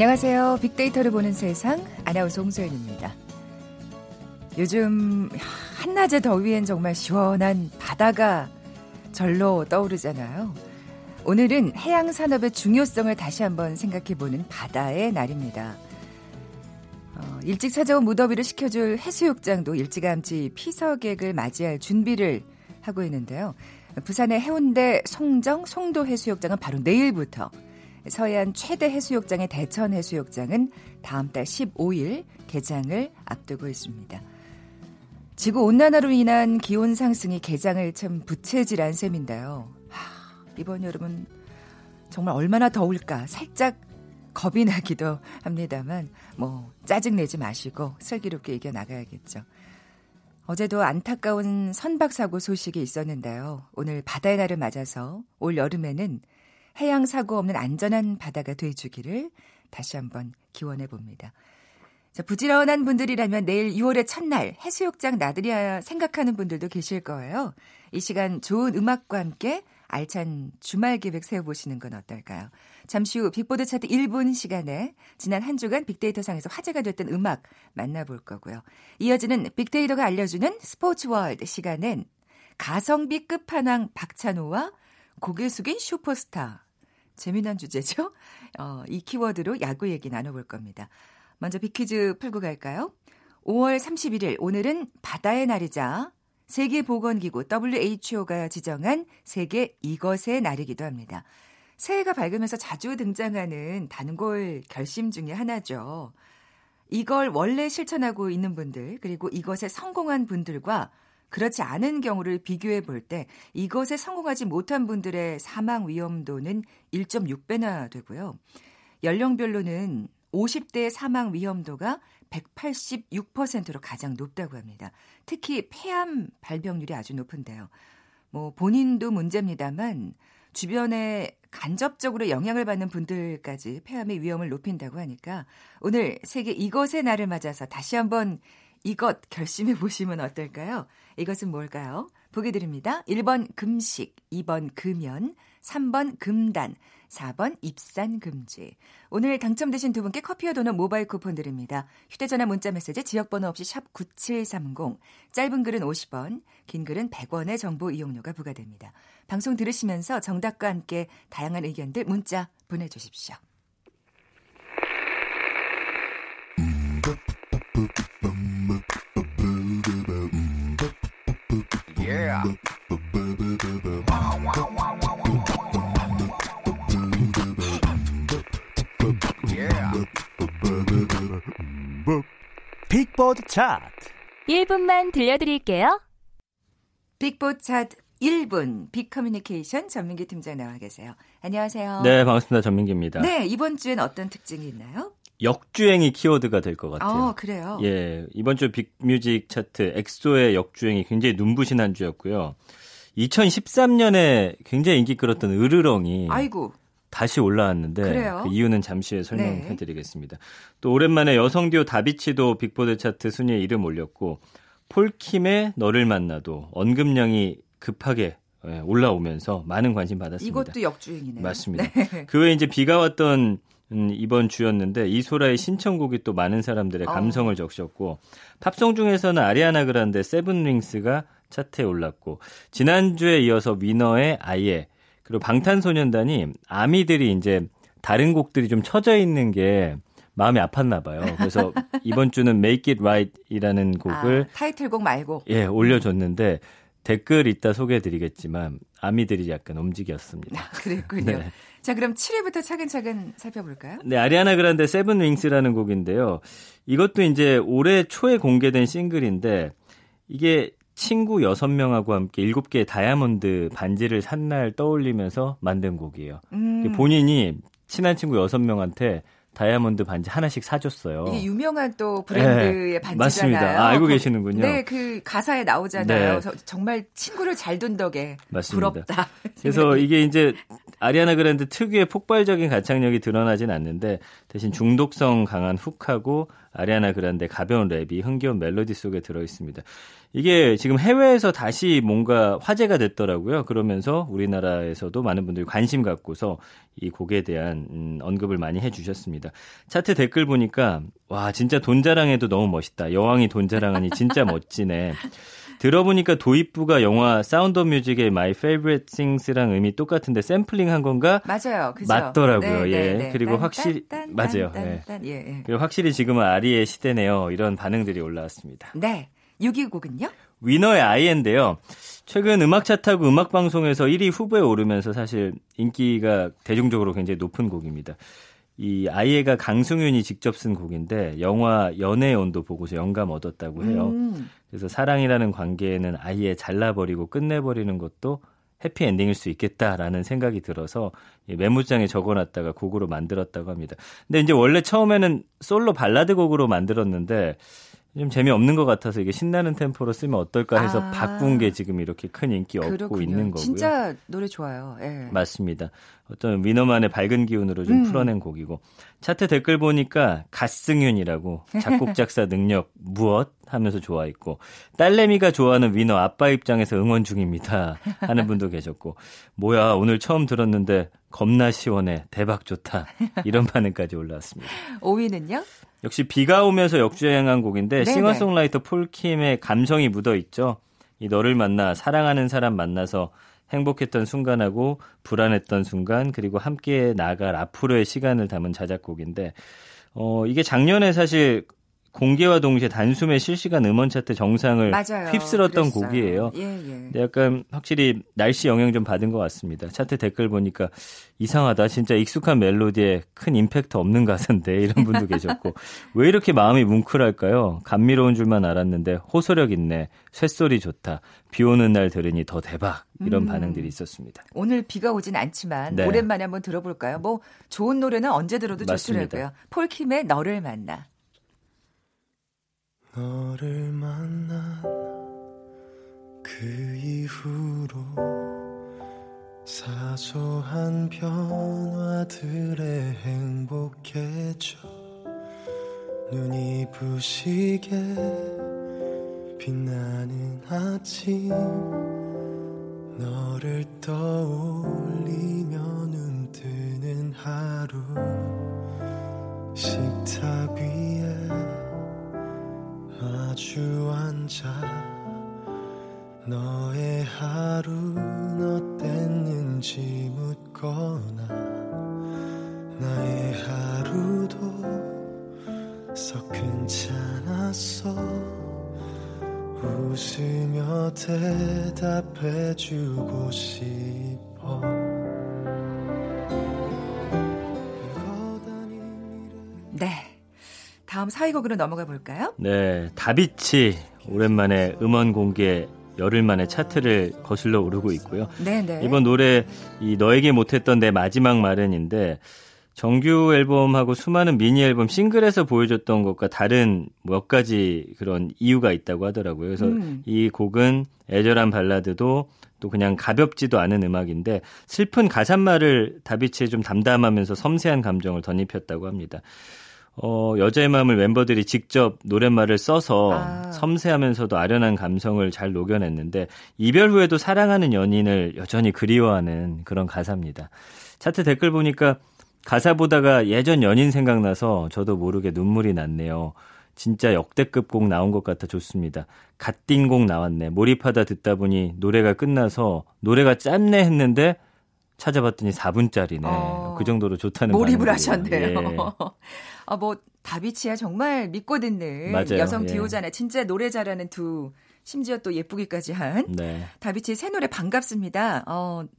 안녕하세요. 빅데이터를 보는 세상 아나운서 홍소연입니다. 요즘 한낮의 더위엔 정말 시원한 바다가 절로 떠오르잖아요. 오늘은 해양산업의 중요성을 다시 한번 생각해보는 바다의 날입니다. 일찍 찾아온 무더위를 식혀줄 해수욕장도 일찌감치 피서객을 맞이할 준비를 하고 있는데요. 부산의 해운대 송정, 송도 해수욕장은 바로 내일부터, 서해안 최대 해수욕장의 대천 해수욕장은 다음 달 15일 개장을 앞두고 있습니다. 지구온난화로 인한 기온 상승이 개장을 참 부채질한 셈인데요. 이번 여름은 정말 얼마나 더울까 살짝 겁이 나기도 합니다만 짜증내지 마시고 슬기롭게 이겨나가야겠죠. 어제도 안타까운 선박사고 소식이 있었는데요. 오늘 바다의 날을 맞아서 올 여름에는 해양사고 없는 안전한 바다가 돼주기를 다시 한번 기원해봅니다. 자, 부지런한 분들이라면 내일 6월의 첫날 해수욕장 나들이야 생각하는 분들도 계실 거예요. 이 시간 좋은 음악과 함께 알찬 주말 계획 세워보시는 건 어떨까요? 잠시 후 빅보드 차트 1분 시간에 지난 한 주간 빅데이터상에서 화제가 됐던 음악 만나볼 거고요. 이어지는 빅데이터가 알려주는 스포츠월드 시간엔 가성비 끝판왕 박찬호와 고개 숙인 슈퍼스타. 재미난 주제죠? 이 키워드로 야구 얘기 나눠볼 겁니다. 먼저 빅퀴즈 풀고 갈까요? 5월 31일 오늘은 바다의 날이자 세계보건기구 WHO가 지정한 세계 이것의 날이기도 합니다. 새해가 밝으면서 자주 등장하는 단골 결심 중에 하나죠. 이걸 원래 실천하고 있는 분들 그리고 이것에 성공한 분들과 그렇지 않은 경우를 비교해 볼 때 이것에 성공하지 못한 분들의 사망 위험도는 1.6배나 되고요. 연령별로는 50대의 사망 위험도가 186%로 가장 높다고 합니다. 특히 폐암 발병률이 아주 높은데요. 본인도 문제입니다만 주변에 간접적으로 영향을 받는 분들까지 폐암의 위험을 높인다고 하니까 오늘 세계 이것의 날을 맞아서 다시 한번 이것 결심해 보시면 어떨까요? 이것은 뭘까요? 보기 드립니다. 1번 금식, 2번 금연, 3번 금단, 4번 입산 금지. 오늘 당첨되신 두 분께 커피와 도넛 모바일 쿠폰 드립니다. 휴대전화 문자메시지 지역번호 없이 샵 9730, 짧은 글은 50원, 긴 글은 100원의 정보 이용료가 부과됩니다. 방송 들으시면서 정답과 함께 다양한 의견들 문자 보내주십시오. 빅보드 차트 1분만 들려드릴게요. 빅보드 차트 1분 빅커뮤니케이션 전민기 팀장 나와 계세요. 안녕하세요. 네, 반갑습니다. 전민기입니다. 네, 이번 주엔 어떤 특징이 있나요? 역주행이 키워드가 될 것 같아요. 그래요? 예, 이번 주 빅뮤직 차트 엑소의 역주행이 굉장히 눈부신 한 주였고요. 2013년에 굉장히 인기 끌었던 으르렁이 다시 올라왔는데 그 이유는 잠시 후에 설명해드리겠습니다. 네. 또 오랜만에 여성 듀오 다비치도 빅보드 차트 순위에 이름 올렸고 폴킴의 너를 만나도 언급량이 급하게 올라오면서 많은 관심 받았습니다. 이것도 역주행이네요. 맞습니다. 네. 그 외에 이제 비가 왔던 이번 주였는데 이소라의 신청곡이 또 많은 사람들의 감성을 적셨고 팝송 중에서는 아리아나 그란데 세븐링스가 차트에 올랐고 지난주에 이어서 위너의 아예 그리고 방탄소년단이 아미들이 이제 다른 곡들이 좀 처져 있는 게 마음이 아팠나 봐요. 그래서 이번 주는 Make It Right 이라는 곡을 타이틀곡 말고 올려줬는데 댓글 이따 소개해드리겠지만 아미들이 약간 움직였습니다. 그랬군요. 네. 자, 그럼 7위부터 차근차근 살펴볼까요? 네, 아리아나 그란데 세븐 윙스라는 곡인데요. 이것도 이제 올해 초에 공개된 싱글인데 이게 친구 6명하고 함께 7개의 다이아몬드 반지를 산 날 떠올리면서 만든 곡이에요. 본인이 친한 친구 6명한테 다이아몬드 반지 하나씩 사줬어요. 이게 유명한 또 브랜드의 반지잖아요. 맞습니다. 알고 계시는군요. 네, 그 가사에 나오잖아요. 네. 정말 친구를 잘 둔 덕에 맞습니다. 부럽다. 그래서 이게 이제 아리아나 그란데 특유의 폭발적인 가창력이 드러나진 않는데 대신 중독성 강한 훅하고 아리아나 그란데 가벼운 랩이 흥겨운 멜로디 속에 들어있습니다. 이게 지금 해외에서 다시 뭔가 화제가 됐더라고요. 그러면서 우리나라에서도 많은 분들이 관심 갖고서 이 곡에 대한 언급을 많이 해주셨습니다. 차트 댓글 보니까 와 진짜 돈 자랑해도 너무 멋있다. 여왕이 돈 자랑하니 진짜 멋지네. 들어보니까 도입부가 영화 사운드 오브 뮤직의 My Favorite Things랑 음이 똑같은데 샘플링한 건가? 맞아요. 그죠? 맞더라고요. 네, 예. 네, 그리고 네, 확실히 딴, 맞아요. 딴, 예. 딴, 예, 예. 그리고 확실히 지금은 아리의 시대네요. 이런 반응들이 올라왔습니다. 네. 6위 곡은요? 위너의 아이엔데요. 최근 음악 차트하고 음악 방송에서 1위 후보에 오르면서 사실 인기가 대중적으로 굉장히 높은 곡입니다. 이 아이에가 강승윤이 직접 쓴 곡인데 영화 연애의 온도 보고서 영감 얻었다고 해요. 그래서 사랑이라는 관계에는 아예 잘라버리고 끝내버리는 것도 해피엔딩일 수 있겠다라는 생각이 들어서 메모장에 적어놨다가 곡으로 만들었다고 합니다. 근데 이제 원래 처음에는 솔로 발라드 곡으로 만들었는데 좀 재미없는 것 같아서 이게 신나는 템포로 쓰면 어떨까 해서 바꾼 게 지금 이렇게 큰 인기 얻고 있는 거고요. 진짜 노래 좋아요. 예. 맞습니다. 어떤 위너만의 밝은 기운으로 좀 풀어낸 곡이고 차트 댓글 보니까 갓승윤이라고 작곡 작사 능력 무엇 하면서 좋아했고 딸내미가 좋아하는 위너 아빠 입장에서 응원 중입니다 하는 분도 계셨고 뭐야 오늘 처음 들었는데 겁나 시원해 대박 좋다 이런 반응까지 올라왔습니다. 5위는요? 역시 비가 오면서 역주행한 곡인데 네네. 싱어송라이터 폴킴의 감성이 묻어있죠. 이 너를 만나 사랑하는 사람 만나서 행복했던 순간하고 불안했던 순간 그리고 함께 나아갈 앞으로의 시간을 담은 자작곡인데 이게 작년에 사실 공개와 동시에 단숨에 실시간 음원 차트 정상을 맞아요. 휩쓸었던 그랬어요. 곡이에요. 예, 예. 근데 약간 확실히 날씨 영향 좀 받은 것 같습니다. 차트 댓글 보니까 이상하다. 진짜 익숙한 멜로디에 큰 임팩트 없는 가사인데 이런 분도 계셨고 왜 이렇게 마음이 뭉클할까요? 감미로운 줄만 알았는데 호소력 있네. 쇳소리 좋다. 비 오는 날 들으니 더 대박. 이런 반응들이 있었습니다. 오늘 비가 오진 않지만 네. 오랜만에 한번 들어볼까요? 뭐 좋은 노래는 언제 들어도 좋더라고요. 폴킴의 너를 만나. 너를 만난 그 이후로 사소한 변화들에 행복해져 눈이 부시게 빛나는 아침 너를 떠올리며 눈 뜨는 하루 식탁 위에 마주 앉아 너의 하루는 어땠는지 묻거나 나의 하루도 썩 괜찮았어 웃으며 대답해주고 싶어 다음 4위 곡으로 넘어가 볼까요? 네, 다비치 오랜만에 음원 공개 열흘 만에 차트를 거슬러 오르고 있고요. 네네. 이번 노래 이 너에게 못했던 내 마지막 말은인데 정규 앨범하고 수많은 미니 앨범 싱글에서 보여줬던 것과 다른 몇 가지 그런 이유가 있다고 하더라고요. 그래서 이 곡은 애절한 발라드도 또 그냥 가볍지도 않은 음악인데 슬픈 가사말을 다비치에 좀 담담하면서 섬세한 감정을 덧입혔다고 합니다. 여자의 마음을 멤버들이 직접 노랫말을 써서 섬세하면서도 아련한 감성을 잘 녹여냈는데 이별 후에도 사랑하는 연인을 여전히 그리워하는 그런 가사입니다. 차트 댓글 보니까 가사 보다가 예전 연인 생각나서 저도 모르게 눈물이 났네요. 진짜 역대급 곡 나온 것 같아 좋습니다. 갓띵 곡 나왔네. 몰입하다 듣다 보니 노래가 끝나서 노래가 짧네 했는데 찾아봤더니 4분짜리네. 그 정도로 좋다는 몰입을 하셨네요. 예. 뭐 다비치야 정말 믿고 듣는 맞아요. 여성 디오잖아요. 예. 진짜 노래 잘하는 두 심지어 또 예쁘기까지 한 네. 다비치의 새 노래 반갑습니다.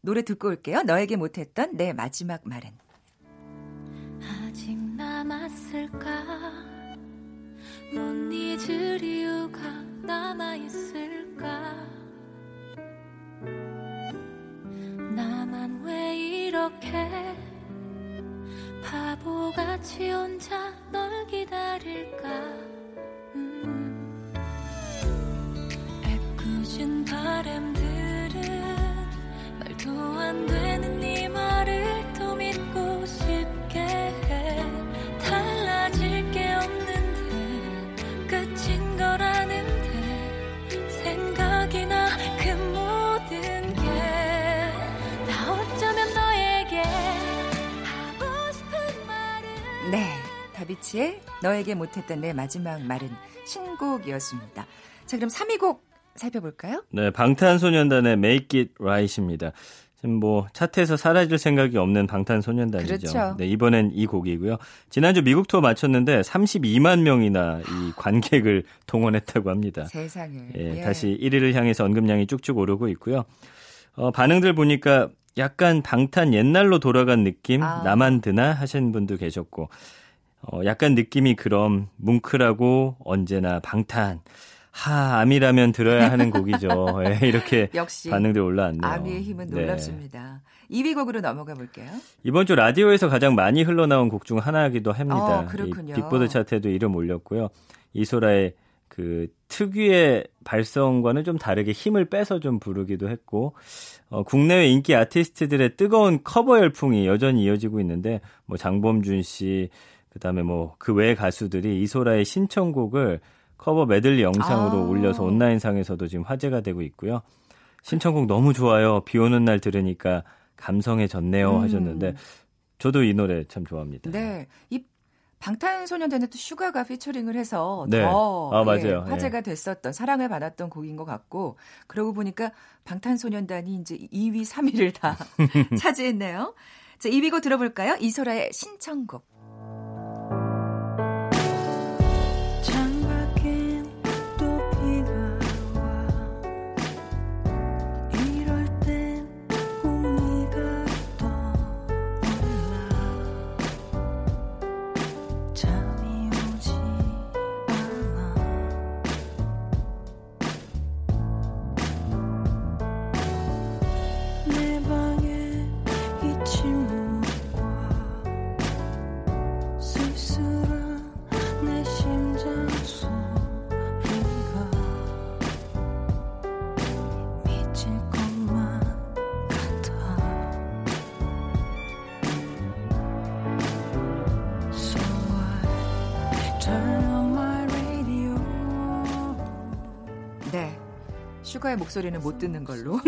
노래 듣고 올게요. 너에게 못했던 내 마지막 말은 아직 남았을까 못 잊을 이유가 남아있을까 나만 왜 이렇게 바보같이 혼자 널 기다릴까 애꿎은 바람들은 말도 안 되는 네 말을 기억이나 그 모든 게 나 어쩌면 너에게 하고 싶은 말은. 네, 다비치의 너에게 못했던 내 마지막 말은 신곡이었습니다. 자, 그럼 3위 곡 살펴볼까요? 네, 방탄소년단의 Make It Right입니다. 지금 뭐 차트에서 사라질 생각이 없는 방탄소년단이죠. 그렇죠. 네, 이번엔 이 곡이고요. 지난주 미국 투어 마쳤는데 32만 명이나 이 관객을 동원했다고 합니다. 세상에. 예, 다시 1위를 향해서 언급량이 쭉쭉 오르고 있고요. 반응들 보니까 약간 방탄 옛날로 돌아간 느낌 나만 드나 하신 분도 계셨고, 약간 느낌이 그럼 뭉클하고 언제나 방탄. 하, 아미라면 들어야 하는 곡이죠. 네, 이렇게 역시 반응들 올라왔네요. 아미의 힘은 놀랍습니다. 네. 2위 곡으로 넘어가 볼게요. 이번 주 라디오에서 가장 많이 흘러나온 곡 중 하나이기도 합니다. 그렇군요. 빅보드 차트에도 이름 올렸고요. 이소라의 그 특유의 발성과는 좀 다르게 힘을 빼서 좀 부르기도 했고, 국내외 인기 아티스트들의 뜨거운 커버 열풍이 여전히 이어지고 있는데, 뭐 장범준 씨, 그다음에 뭐 그 외 가수들이 이소라의 신청곡을 커버 메들리 영상으로 올려서 온라인상에서도 지금 화제가 되고 있고요. 신청곡 너무 좋아요. 비 오는 날 들으니까 감성해졌네요 하셨는데 저도 이 노래 참 좋아합니다. 네, 이 방탄소년단에 또 슈가가 피처링을 해서 네. 더 맞아요. 화제가 됐었던, 사랑을 받았던 곡인 것 같고, 그러고 보니까 방탄소년단이 이제 2위, 3위를 다 차지했네요. 자, 2위 곡 들어볼까요? 이소라의 신청곡. 슈가의 목소리는 못 듣는 걸로.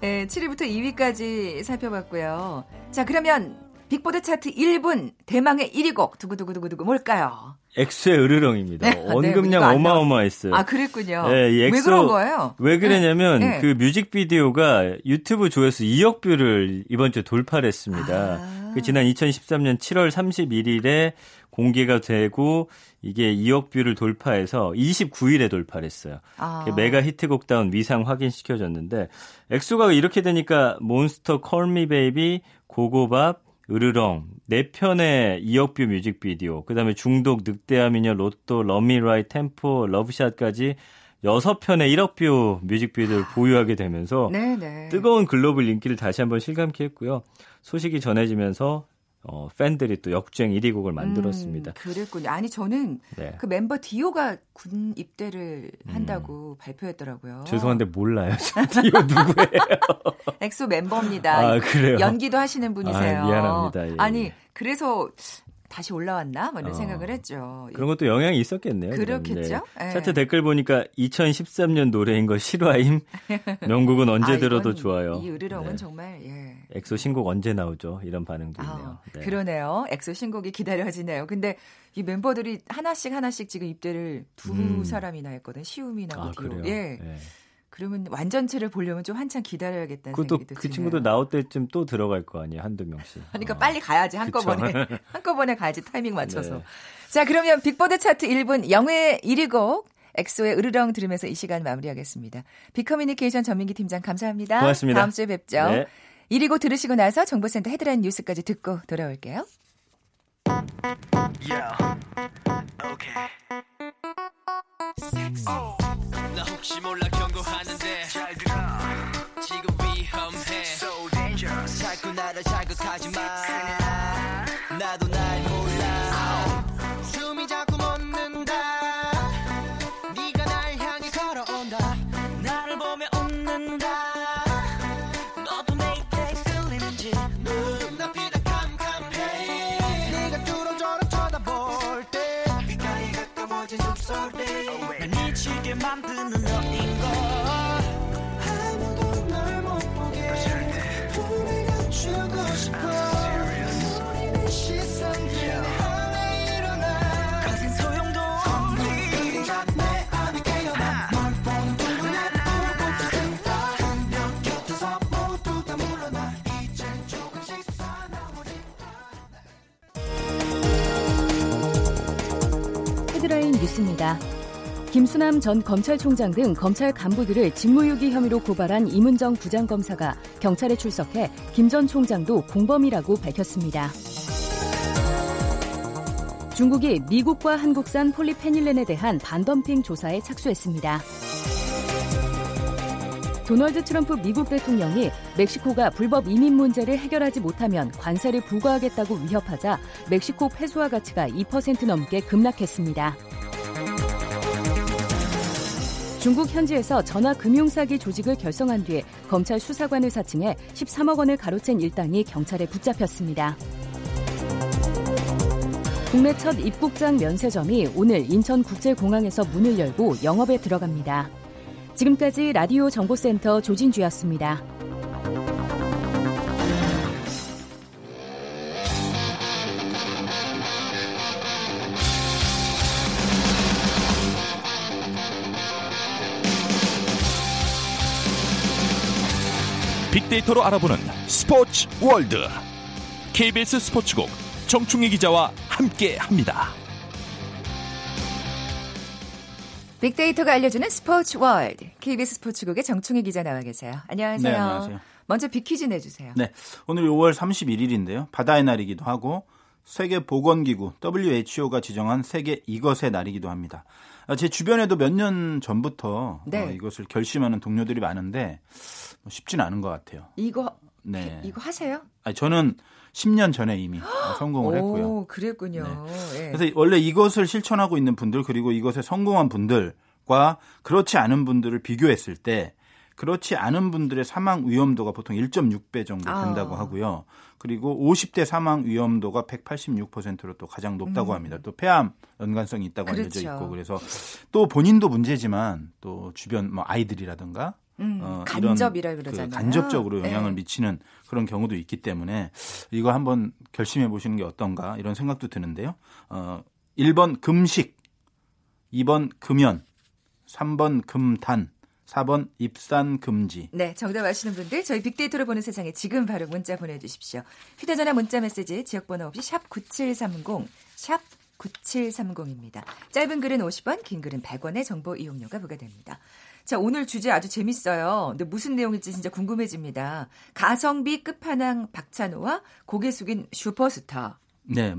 네, 7위부터 2위까지 살펴봤고요. 자, 그러면 빅보드 차트 1분 대망의 1위 곡 두구두구두구두구 뭘까요? 엑소의 으르렁입니다. 네, 언급량 네, 어마어마했어요. 아, 그랬군요. 네, 이 엑소, 왜 그런 거예요? 왜 그러냐면 네. 그 뮤직비디오가 유튜브 조회수 2억 뷰를 이번 주에 돌파를 했습니다. 그 지난 2013년 7월 31일에 공개가 되고 이게 2억 뷰를 돌파해서 29일에 돌파를 했어요. 메가 히트곡다운 위상 확인시켜줬는데, 엑소가 이렇게 되니까 몬스터, 콜미 베이비, 고고밥, 으르렁 4편의 2억 뷰 뮤직비디오, 그 다음에 중독, 늑대와 미녀, 로또, 러미라이, 템포, 러브샷까지 6편의 1억 뷰 뮤직비디오를 보유하게 되면서 네네. 뜨거운 글로벌 인기를 다시 한번 실감케 했고요. 소식이 전해지면서 팬들이 또 역주행 1위 곡을 만들었습니다. 그랬군요. 아니, 저는 네. 그 멤버 디오가 군 입대를 한다고 발표했더라고요. 죄송한데 몰라요. 디오 누구예요? 엑소 멤버입니다. 아, 그래요? 연기도 하시는 분이세요. 아, 미안합니다. 예. 아니, 그래서 다시 올라왔나? 뭐 이런 생각을 했죠. 그런 것도 영향이 있었겠네요. 그렇겠죠. 네. 차트 댓글 보니까 2013년 노래인 거 실화임. 명곡은 언제 들어도 좋아요. 이 으르렁은 네. 정말 예. 엑소 신곡 언제 나오죠? 이런 반응도 있네요. 네. 그러네요. 엑소 신곡이 기다려지네요. 근데 이 멤버들이 하나씩 지금 입대를 두 사람이나 했거든. 시우미나 디오. 예. 네. 그러면 완전체를 보려면 좀 한참 기다려야겠다는 생각이 드네요. 그 친구들 나올 때쯤 또 들어갈 거 아니에요. 한두 명씩. 그러니까 빨리 가야지. 한꺼번에. 한꺼번에 가야지. 타이밍 맞춰서. 네. 자, 그러면 빅보드 차트 1분 영예 1위 곡 엑소의 으르렁 들으면서 이 시간 마무리하겠습니다. 빅커뮤니케이션 전민기 팀장 감사합니다. 고맙습니다. 다음 주에 뵙죠. 네. 1위 곡 들으시고 나서 정보센터 헤드라인 뉴스까지 듣고 돌아올게요. Yeah. 나 혹시 몰라 경고하는데 잘 들어 지금 위험해 So dangerous 자꾸 나를 자극하지 마 나도 날 몰라 숨이 자꾸 멎는다 네가 날 향해 걸어온다 나를 보며 웃는다 너도 내게 끌리는지 눈앞이라 캄캄해 네가 뚫어져라 쳐다볼 때 빛깔이 가까워진 숨소리 난 미치게 만드는 너이 했습니다. 김수남 전 검찰총장 등 검찰 간부들을 직무유기 혐의로 고발한 임은정 부장검사가 경찰에 출석해 김 전 총장도 공범이라고 밝혔습니다. 중국이 미국과 한국산 폴리페닐렌에 대한 반덤핑 조사에 착수했습니다. 도널드 트럼프 미국 대통령이 멕시코가 불법 이민 문제를 해결하지 못하면 관세를 부과하겠다고 위협하자 멕시코 페소화 가치가 2% 넘게 급락했습니다. 중국 현지에서 전화 금융사기 조직을 결성한 뒤에 검찰 수사관을 사칭해 13억 원을 가로챈 일당이 경찰에 붙잡혔습니다. 국내 첫 입국장 면세점이 오늘 인천국제공항에서 문을 열고 영업에 들어갑니다. 지금까지 라디오 정보센터 조진주였습니다. 빅데이터로 알아보는 스포츠 월드, KBS 스포츠국 정충희 기자와 함께합니다. 빅데이터가 알려주는 스포츠 월드, KBS 스포츠국의 정충희 기자 나와 계세요. 안녕하세요. 네, 안녕하세요. 먼저 빅퀴즈 내주세요. 네, 오늘 5월 31일인데요. 바다의 날이기도 하고 세계보건기구 WHO가 지정한 세계 이것의 날이기도 합니다. 제 주변에도 몇 년 전부터 이것을 결심하는 동료들이 많은데 쉽진 않은 것 같아요. 이거 하세요? 아니, 저는 10년 전에 이미 성공을 했고요. 그랬군요. 네. 그래서 원래 이것을 실천하고 있는 분들, 그리고 이것에 성공한 분들과 그렇지 않은 분들을 비교했을 때 그렇지 않은 분들의 사망 위험도가 보통 1.6배 정도 된다고 하고요. 그리고 50대 사망 위험도가 186%로 또 가장 높다고 합니다. 또 폐암 연관성이 있다고 알려져 있고, 그래서 또 본인도 문제지만 또 주변 아이들이라든가 간접이라 그러잖아요. 그 간접적으로 영향을 미치는 그런 경우도 있기 때문에 이거 한번 결심해 보시는 게 어떤가 이런 생각도 드는데요. 1번 금식, 2번 금연, 3번 금단, 4번 입산 금지. 네, 정답 아시는 분들 저희 빅데이터로 보는 세상에 지금 바로 문자 보내주십시오. 휴대전화 문자 메시지 지역번호 없이 샵 9730, 샵 9730입니다. 짧은 글은 50원, 긴 글은 100원의 정보 이용료가 부과됩니다. 자, 오늘 주제 아주 재밌어요. 근데 무슨 내용일지 진짜 궁금해집니다. 가성비 끝판왕 박찬호와 고개 숙인 슈퍼스타. 네,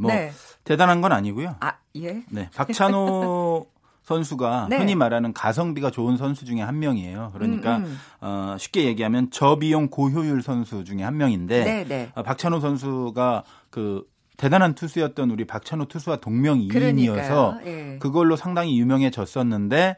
대단한 건 아니고요. 아, 예. 네, 박찬호 선수가 흔히 말하는 가성비가 좋은 선수 중에 한 명이에요. 그러니까 쉽게 얘기하면 저비용 고효율 선수 중에 한 명인데, 박찬호 선수가 대단한 투수였던 우리 박찬호 투수와 동명이인이어서 그걸로 상당히 유명해졌었는데,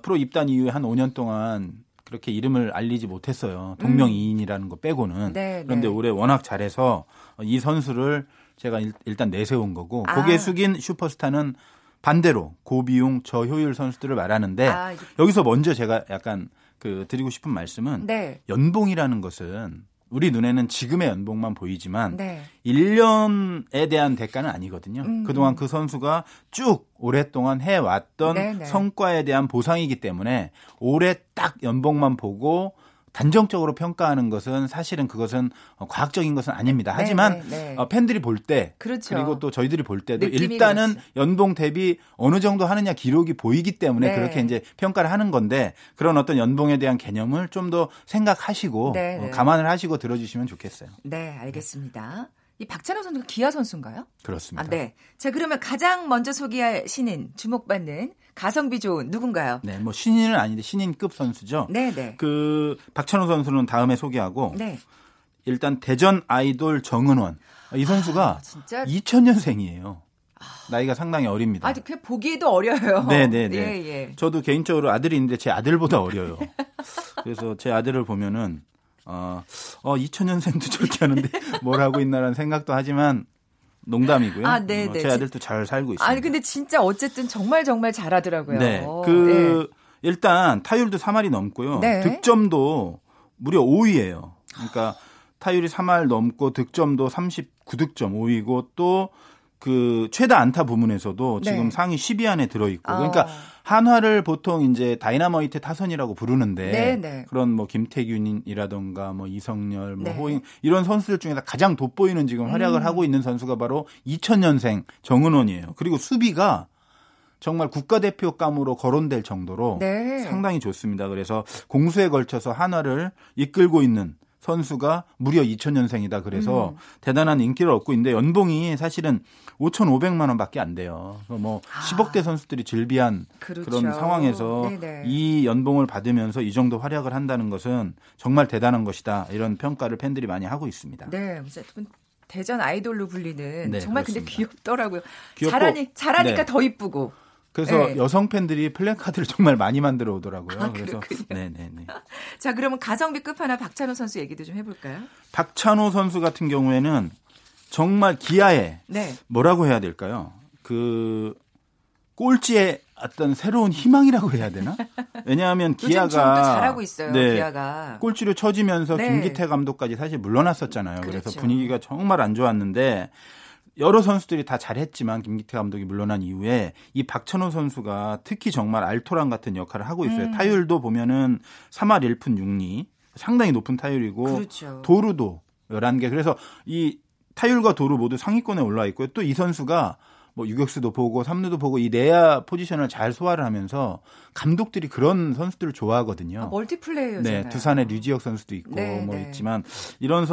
프로 입단 이후에 한 5년 동안 그렇게 이름을 알리지 못했어요. 동명이인이라는 거 빼고는. 그런데 올해 워낙 잘해서 이 선수를 제가 일단 내세운 거고, 고개 숙인 슈퍼스타는 반대로 고비용 저효율 선수들을 말하는데, 여기서 먼저 제가 약간 드리고 싶은 말씀은, 연봉이라는 것은 우리 눈에는 지금의 연봉만 보이지만 1년에 대한 대가는 아니거든요. 그동안 그 선수가 쭉 오랫동안 해왔던 성과에 대한 보상이기 때문에 올해 딱 연봉만 보고 단정적으로 평가하는 것은, 사실은 그것은 과학적인 것은 아닙니다. 하지만 팬들이 볼 때, 그리고 또 저희들이 볼 때도 일단은 연봉 대비 어느 정도 하느냐 기록이 보이기 때문에 그렇게 이제 평가를 하는 건데, 그런 어떤 연봉에 대한 개념을 좀 더 생각하시고 감안을 하시고 들어주시면 좋겠어요. 네, 알겠습니다. 이 박찬호 선수가 기아 선수인가요? 그렇습니다. 자, 그러면 가장 먼저 소개할 신인, 주목받는 가성비 좋은 누군가요? 네, 신인은 아닌데 신인급 선수죠. 박찬호 선수는 다음에 소개하고, 일단 대전 아이돌 정은원. 이 선수가 2000년생이에요. 나이가 상당히 어립니다. 아직 보기도 어려요. 저도 개인적으로 아들이 있는데 제 아들보다 어려요. 그래서 제 아들을 보면은 2000년생도 저렇게 하는데 뭘 하고 있나라는 생각도 하지만, 농담이고요. 제 아들도 잘 살고 있습니다. 아니, 근데 진짜 어쨌든 정말 잘하더라고요. 일단 타율도 3할이 넘고요. 득점도 무려 5위예요. 그러니까 타율이 3할 넘고 득점도 39득점 5위고, 또 최다 안타 부문에서도 지금 상위 10위 안에 들어있고, 그러니까 한화를 보통 이제 다이너마이트 타선이라고 부르는데, 그런 김태균이라던가 이성열, 호잉, 이런 선수들 중에서 가장 돋보이는 지금 활약을 하고 있는 선수가 바로 2000년생 정은원이에요. 그리고 수비가 정말 국가대표감으로 거론될 정도로 네. 상당히 좋습니다. 그래서 공수에 걸쳐서 한화를 이끌고 있는 선수가 무려 2000년생이다. 그래서 대단한 인기를 얻고 있는데 연봉이 사실은 5,500만 원밖에 안 돼요. 뭐 10억대 선수들이 즐비한 그렇죠. 그런 상황에서 네네. 이 연봉을 받으면서 이 정도 활약을 한다는 것은 정말 대단한 것이다. 이런 평가를 팬들이 많이 하고 있습니다. 네, 어쨌든 대전 아이돌로 불리는 네, 정말 그렇습니다. 근데 귀엽더라고요. 귀엽고, 잘하니까 네. 더 이쁘고. 그래서 네. 여성 팬들이 플래카드를 정말 많이 만들어 오더라고요. 아, 그래서 네네네. 자, 그러면 가성비 끝판왕 박찬호 선수 얘기도 좀 해볼까요? 박찬호 선수 같은 경우에는 정말 기아에 네. 뭐라고 해야 될까요? 그 꼴찌의 어떤 새로운 희망이라고 해야 되나? 왜냐하면 기아가 잘하고 있어요. 네, 기아가 꼴찌로 처지면서 네. 김기태 감독까지 사실 물러났었잖아요. 그렇죠. 그래서 분위기가 정말 안 좋았는데. 여러 선수들이 다 잘했지만 김기태 감독이 물러난 이후에 이 박찬호 선수가 특히 정말 알토란 같은 역할을 하고 있어요. 타율도 보면은 3할 1푼 6리 상당히 높은 타율이고 그렇죠. 도루도 11개. 그래서 이 타율과 도루 모두 상위권에 올라와 있고요. 또 이 선수가 뭐 유격수도 보고 3루도 보고 이 내야 포지션을 잘 소화를 하면서 감독들이 그런 선수들을 좋아하거든요. 아, 멀티플레이어잖아요. 네, 두산의 류지혁 선수도 있고 네, 뭐 네. 있지만 이런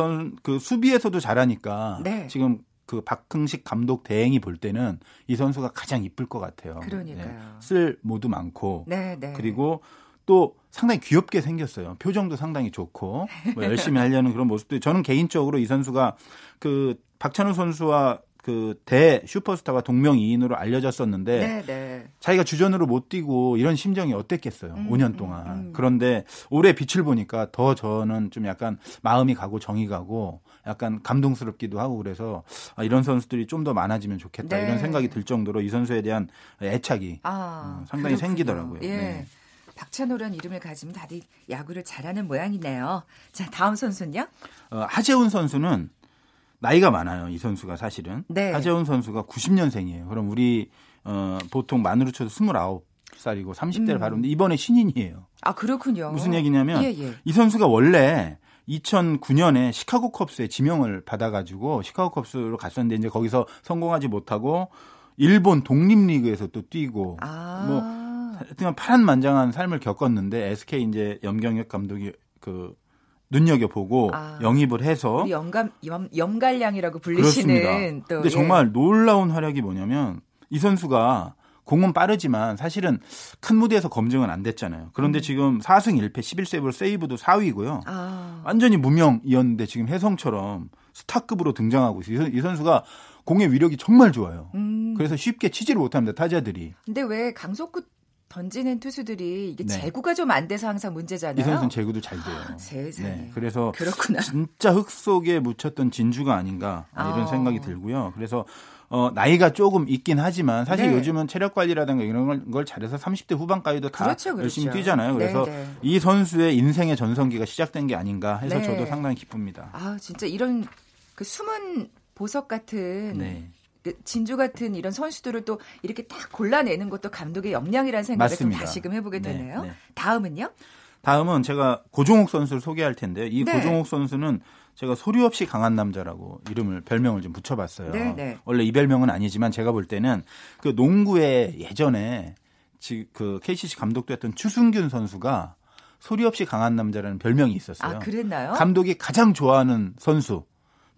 그 수비에서도 잘하니까 네. 지금 그 박흥식 감독 대행이 볼 때는 이 선수가 가장 이쁠 것 같아요. 그러니까요. 네, 쓸 모두 많고 네, 네. 그리고 또 상당히 귀엽게 생겼어요. 표정도 상당히 좋고 뭐 열심히 하려는 그런 모습도 저는 개인적으로 이 선수가 그 박찬호 선수와 그 대 슈퍼스타가 동명이인으로 알려졌었는데 네, 네. 자기가 주전으로 못 뛰고 이런 심정이 어땠겠어요. 5년 동안. 그런데 올해 빛을 보니까 더 저는 좀 약간 마음이 가고 정이 가고 약간 감동스럽기도 하고 그래서 이런 선수들이 좀 더 많아지면 좋겠다 네. 이런 생각이 들 정도로 이 선수에 대한 애착이 상당히 그렇군요. 생기더라고요. 예. 네. 박찬호란 이름을 가지면 다들 야구를 잘하는 모양이네요. 자, 다음 선수는요? 하재훈 선수는 나이가 많아요. 이 선수가 사실은. 네. 하재훈 선수가 90년생이에요. 그럼 우리 보통 만으로 쳐도 29살이고 30대를 바르는데 이번에 신인이에요. 아, 그렇군요. 무슨 얘기냐면 이 선수가 원래 2009년에 시카고 컵스에 지명을 받아가지고 시카고 컵스로 갔었는데 이제 거기서 성공하지 못하고 일본 독립리그에서 또 뛰고 뭐 하여튼 파란만장한 삶을 겪었는데 SK 이제 염경엽 감독이 그 눈여겨보고 영입을 해서 염갈량이라고 불리시는 또 근데 정말 놀라운 활약이 뭐냐면 이 선수가 공은 빠르지만 사실은 큰 무대에서 검증은 안 됐잖아요. 그런데 지금 4승 1패 11세이브로 세이브도 4위고요. 완전히 무명이었는데 지금 혜성처럼 스타급으로 등장하고 있어요. 이 선수가 공의 위력이 정말 좋아요. 그래서 쉽게 치지를 못합니다. 타자들이. 근데 왜 강속구 던지는 투수들이 이게 네. 제구가 좀 안 돼서 항상 문제잖아요. 이 선수는 제구도 잘 돼요. 세상에. 네, 그래서 그렇구나. 진짜 흙 속에 묻혔던 진주가 아닌가 이런 생각이 들고요. 그래서 나이가 조금 있긴 하지만 사실 네. 요즘은 체력 관리라든가 이런 걸 잘해서 30대 후반까지도 다 그렇죠. 열심히 뛰잖아요. 그래서 네네. 이 선수의 인생의 전성기가 시작된 게 아닌가 해서 네. 저도 상당히 기쁩니다. 아, 진짜 이런 그 숨은 보석 같은 네. 진주 같은 이런 선수들을 또 이렇게 딱 골라내는 것도 감독의 역량이라는 생각을 맞습니다. 좀 다시금 해보게 되네요. 네, 네. 다음은요? 다음은 제가 고종욱 선수를 소개할 텐데요. 이 네. 고종욱 선수는 제가 소류 없이 강한 남자라고 이름을 별명을 좀 붙여봤어요. 네, 네. 원래 이 별명은 아니지만 제가 볼 때는 그 농구에 예전에 그 KCC 감독도 했던 추승균 선수가 소류 없이 강한 남자라는 별명이 있었어요. 아, 그랬나요? 감독이 가장 좋아하는 선수.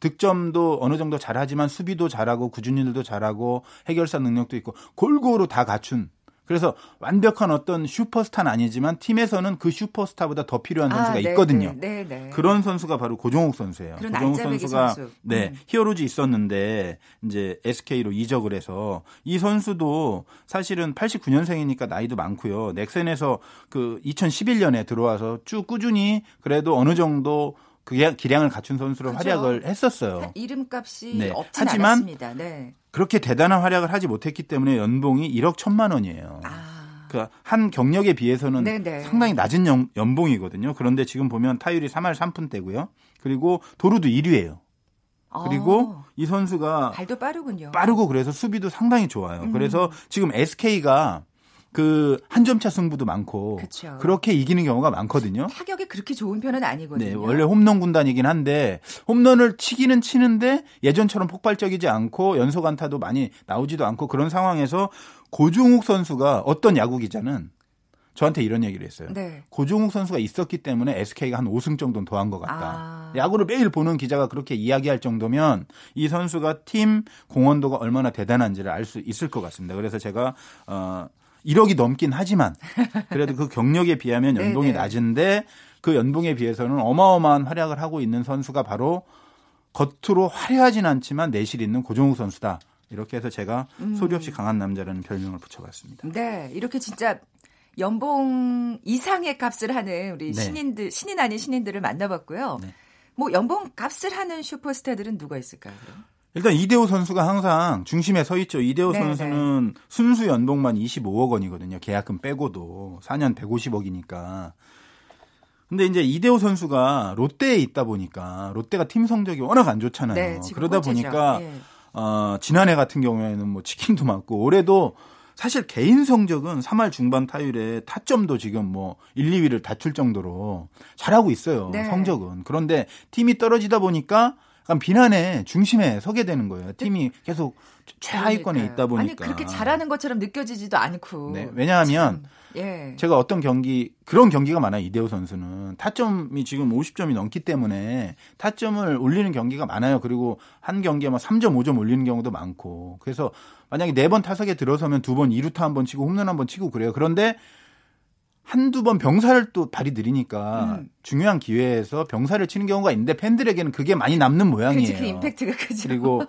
득점도 어느 정도 잘하지만 수비도 잘하고 구준율도 잘하고 해결사 능력도 있고 골고루 다 갖춘 그래서 완벽한 어떤 슈퍼스타는 아니지만 팀에서는 그 슈퍼스타보다 더 필요한 선수가 있거든요. 네네. 그런 선수가 바로 고종욱 선수예요. 고종욱 선수가 선수. 네, 히어로즈 있었는데 이제 SK로 이적을 해서 이 선수도 사실은 89년생이니까 나이도 많고요. 넥센에서 그 2011년에 들어와서 쭉 꾸준히 그래도 어느 정도 그 기량을 갖춘 선수로 그렇죠. 활약을 했었어요. 이름값이 네. 없진 하지만 않았습니다. 네. 그렇게 대단한 활약을 하지 못했기 때문에 연봉이 1억 1천만 원이에요. 그러니까 한 경력에 비해서는 네네. 상당히 낮은 연봉이거든요. 그런데 지금 보면 타율이 3할 3푼대고요. 그리고 도루도 1위예요. 그리고 이 선수가 발도 빠르군요. 빠르고 그래서 수비도 상당히 좋아요. 그래서 지금 SK가 그 한 점차 승부도 많고 그쵸. 그렇게 이기는 경우가 많거든요. 타격이 그렇게 좋은 편은 아니거든요. 네, 원래 홈런 군단이긴 한데 홈런을 치기는 치는데 예전처럼 폭발적이지 않고 연속 안타도 많이 나오지도 않고 그런 상황에서 고종욱 선수가 어떤 야구 기자는 저한테 이런 얘기를 했어요. 네. 고종욱 선수가 있었기 때문에 SK가 한 5승 정도는 더한 것 같다. 아. 야구를 매일 보는 기자가 그렇게 이야기할 정도면 이 선수가 팀 공헌도가 얼마나 대단한지를 알 수 있을 것 같습니다. 그래서 제가 1억이 넘긴 하지만 그래도 그 경력에 비하면 연봉이 낮은데 그 연봉에 비해서는 어마어마한 활약을 하고 있는 선수가 바로 겉으로 화려하진 않지만 내실 있는 고종욱 선수다. 이렇게 해서 제가 소리 없이 강한 남자라는 별명을 붙여봤습니다. 네, 이렇게 진짜 연봉 이상의 값을 하는 우리 신인들, 신인 아닌 신인들을 만나봤고요. 네. 뭐 연봉 값을 하는 슈퍼스타들은 누가 있을까요? 일단 이대호 선수가 항상 중심에 서 있죠. 이대호 선수는 순수 연봉만 25억 원이거든요. 계약금 빼고도 4년 150억이니까. 근데 이제 이대호 선수가 롯데에 있다 보니까 롯데가 팀 성적이 워낙 안 좋잖아요. 네, 그러다 혼재죠. 보니까 지난해 같은 경우에는 뭐 치킨도 맞고 올해도 사실 개인 성적은 3할 중반 타율에 타점도 지금 뭐 1, 2위를 다툴 정도로 잘하고 있어요. 네. 성적은. 그런데 팀이 떨어지다 보니까 약간 비난의 중심에 서게 되는 거예요. 팀이 계속 최하위권에 그러니까요. 있다 보니까. 아니 그렇게 잘하는 것처럼 느껴지지도 않고. 네. 왜냐하면 제가 어떤 경기 그런 경기가 많아요. 이대호 선수는 타점이 지금 50점이 넘기 때문에 타점을 올리는 경기가 많아요. 그리고 한 경기에 막 3점, 5점 올리는 경우도 많고. 그래서 만약에 4번 타석에 들어서면 2번 2루타 1번 치고 홈런 1번 치고 그래요. 그런데 한두 번 병사를 또 발이 느리니까 중요한 기회에서 병사를 치는 경우가 있는데 팬들에게는 그게 많이 남는 모양이에요. 그치, 그 임팩트가 크죠. 그리고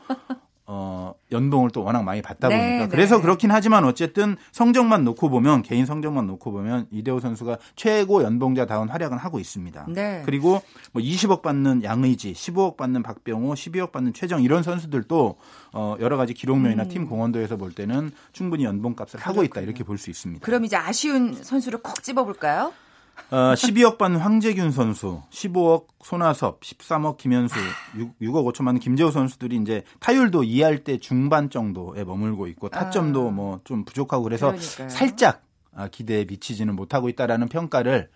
연봉을 또 워낙 많이 받다 보니까 그래서 그렇긴 하지만 어쨌든 성적만 놓고 보면 개인 성적만 놓고 보면 이대호 선수가 최고 연봉자다운 활약은 하고 있습니다. 네. 그리고 뭐 20억 받는 양의지, 15억 받는 박병호, 12억 받는 최정 이런 선수들도 여러 가지 기록면이나 팀 공헌도에서 볼 때는 충분히 연봉값을 하고 있다 이렇게 볼 수 있습니다. 그럼 이제 아쉬운 선수를 콕 집어볼까요? 12억 반 황재균 선수, 15억 손아섭, 13억 김현수, 6억 5천만 김재호 선수들이 이제 타율도 2할대 중반 정도에 머물고 있고 타점도 뭐 좀 부족하고 그래서 그러니까요. 살짝 기대에 미치지는 못하고 있다라는 평가를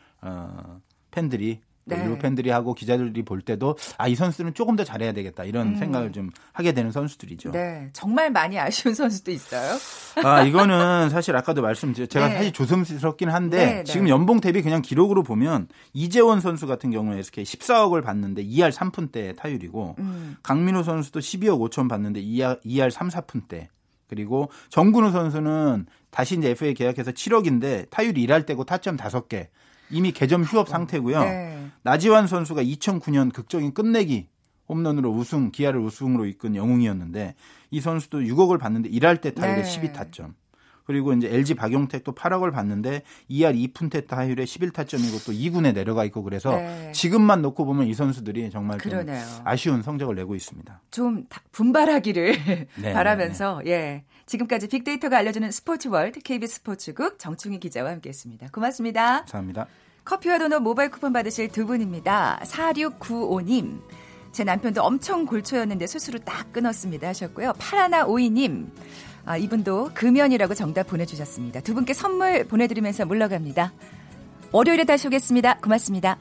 팬들이 일부 팬들이 하고 기자들이 볼 때도 아, 이 선수는 조금 더 잘해야 되겠다 이런 생각을 좀 하게 되는 선수들이죠. 네, 정말 많이 아쉬운 선수도 있어요. 아, 이거는 사실 아까도 말씀드렸 제가 사실 조심스럽긴 한데 지금 연봉 대비 그냥 기록으로 보면 이재원 선수 같은 경우에 SK 14억을 받는데 2할 3푼대 타율이고 강민호 선수도 12억 5천 받는데 2할 3, 4푼대. 그리고 정근우 선수는 다시 이제 FA 계약해서 7억인데 타율이 1할 때고 타점 5개. 이미 개점 휴업 상태고요. 네. 나지완 선수가 2009년 극적인 끝내기 홈런으로 우승, 기아를 우승으로 이끈 영웅이었는데 이 선수도 6억을 받는데 1할 때 타율에 12타점. 그리고 이제 LG 박용택도 8억을 받는데 2할 2푼대 타율에 11타점이고 또 2군에 내려가 있고 그래서 지금만 놓고 보면 이 선수들이 정말 좀 아쉬운 성적을 내고 있습니다. 좀 분발하기를 바라면서 지금까지 빅데이터가 알려주는 스포츠월드 KBS 스포츠국 정충희 기자와 함께했습니다. 고맙습니다. 감사합니다. 커피와 도넛 모바일 쿠폰 받으실 두 분입니다. 4695님. 제 남편도 엄청 골초였는데 스스로 딱 끊었습니다 하셨고요. 8152님. 아, 이분도 금연이라고 정답 보내주셨습니다. 두 분께 선물 보내드리면서 물러갑니다. 월요일에 다시 오겠습니다. 고맙습니다.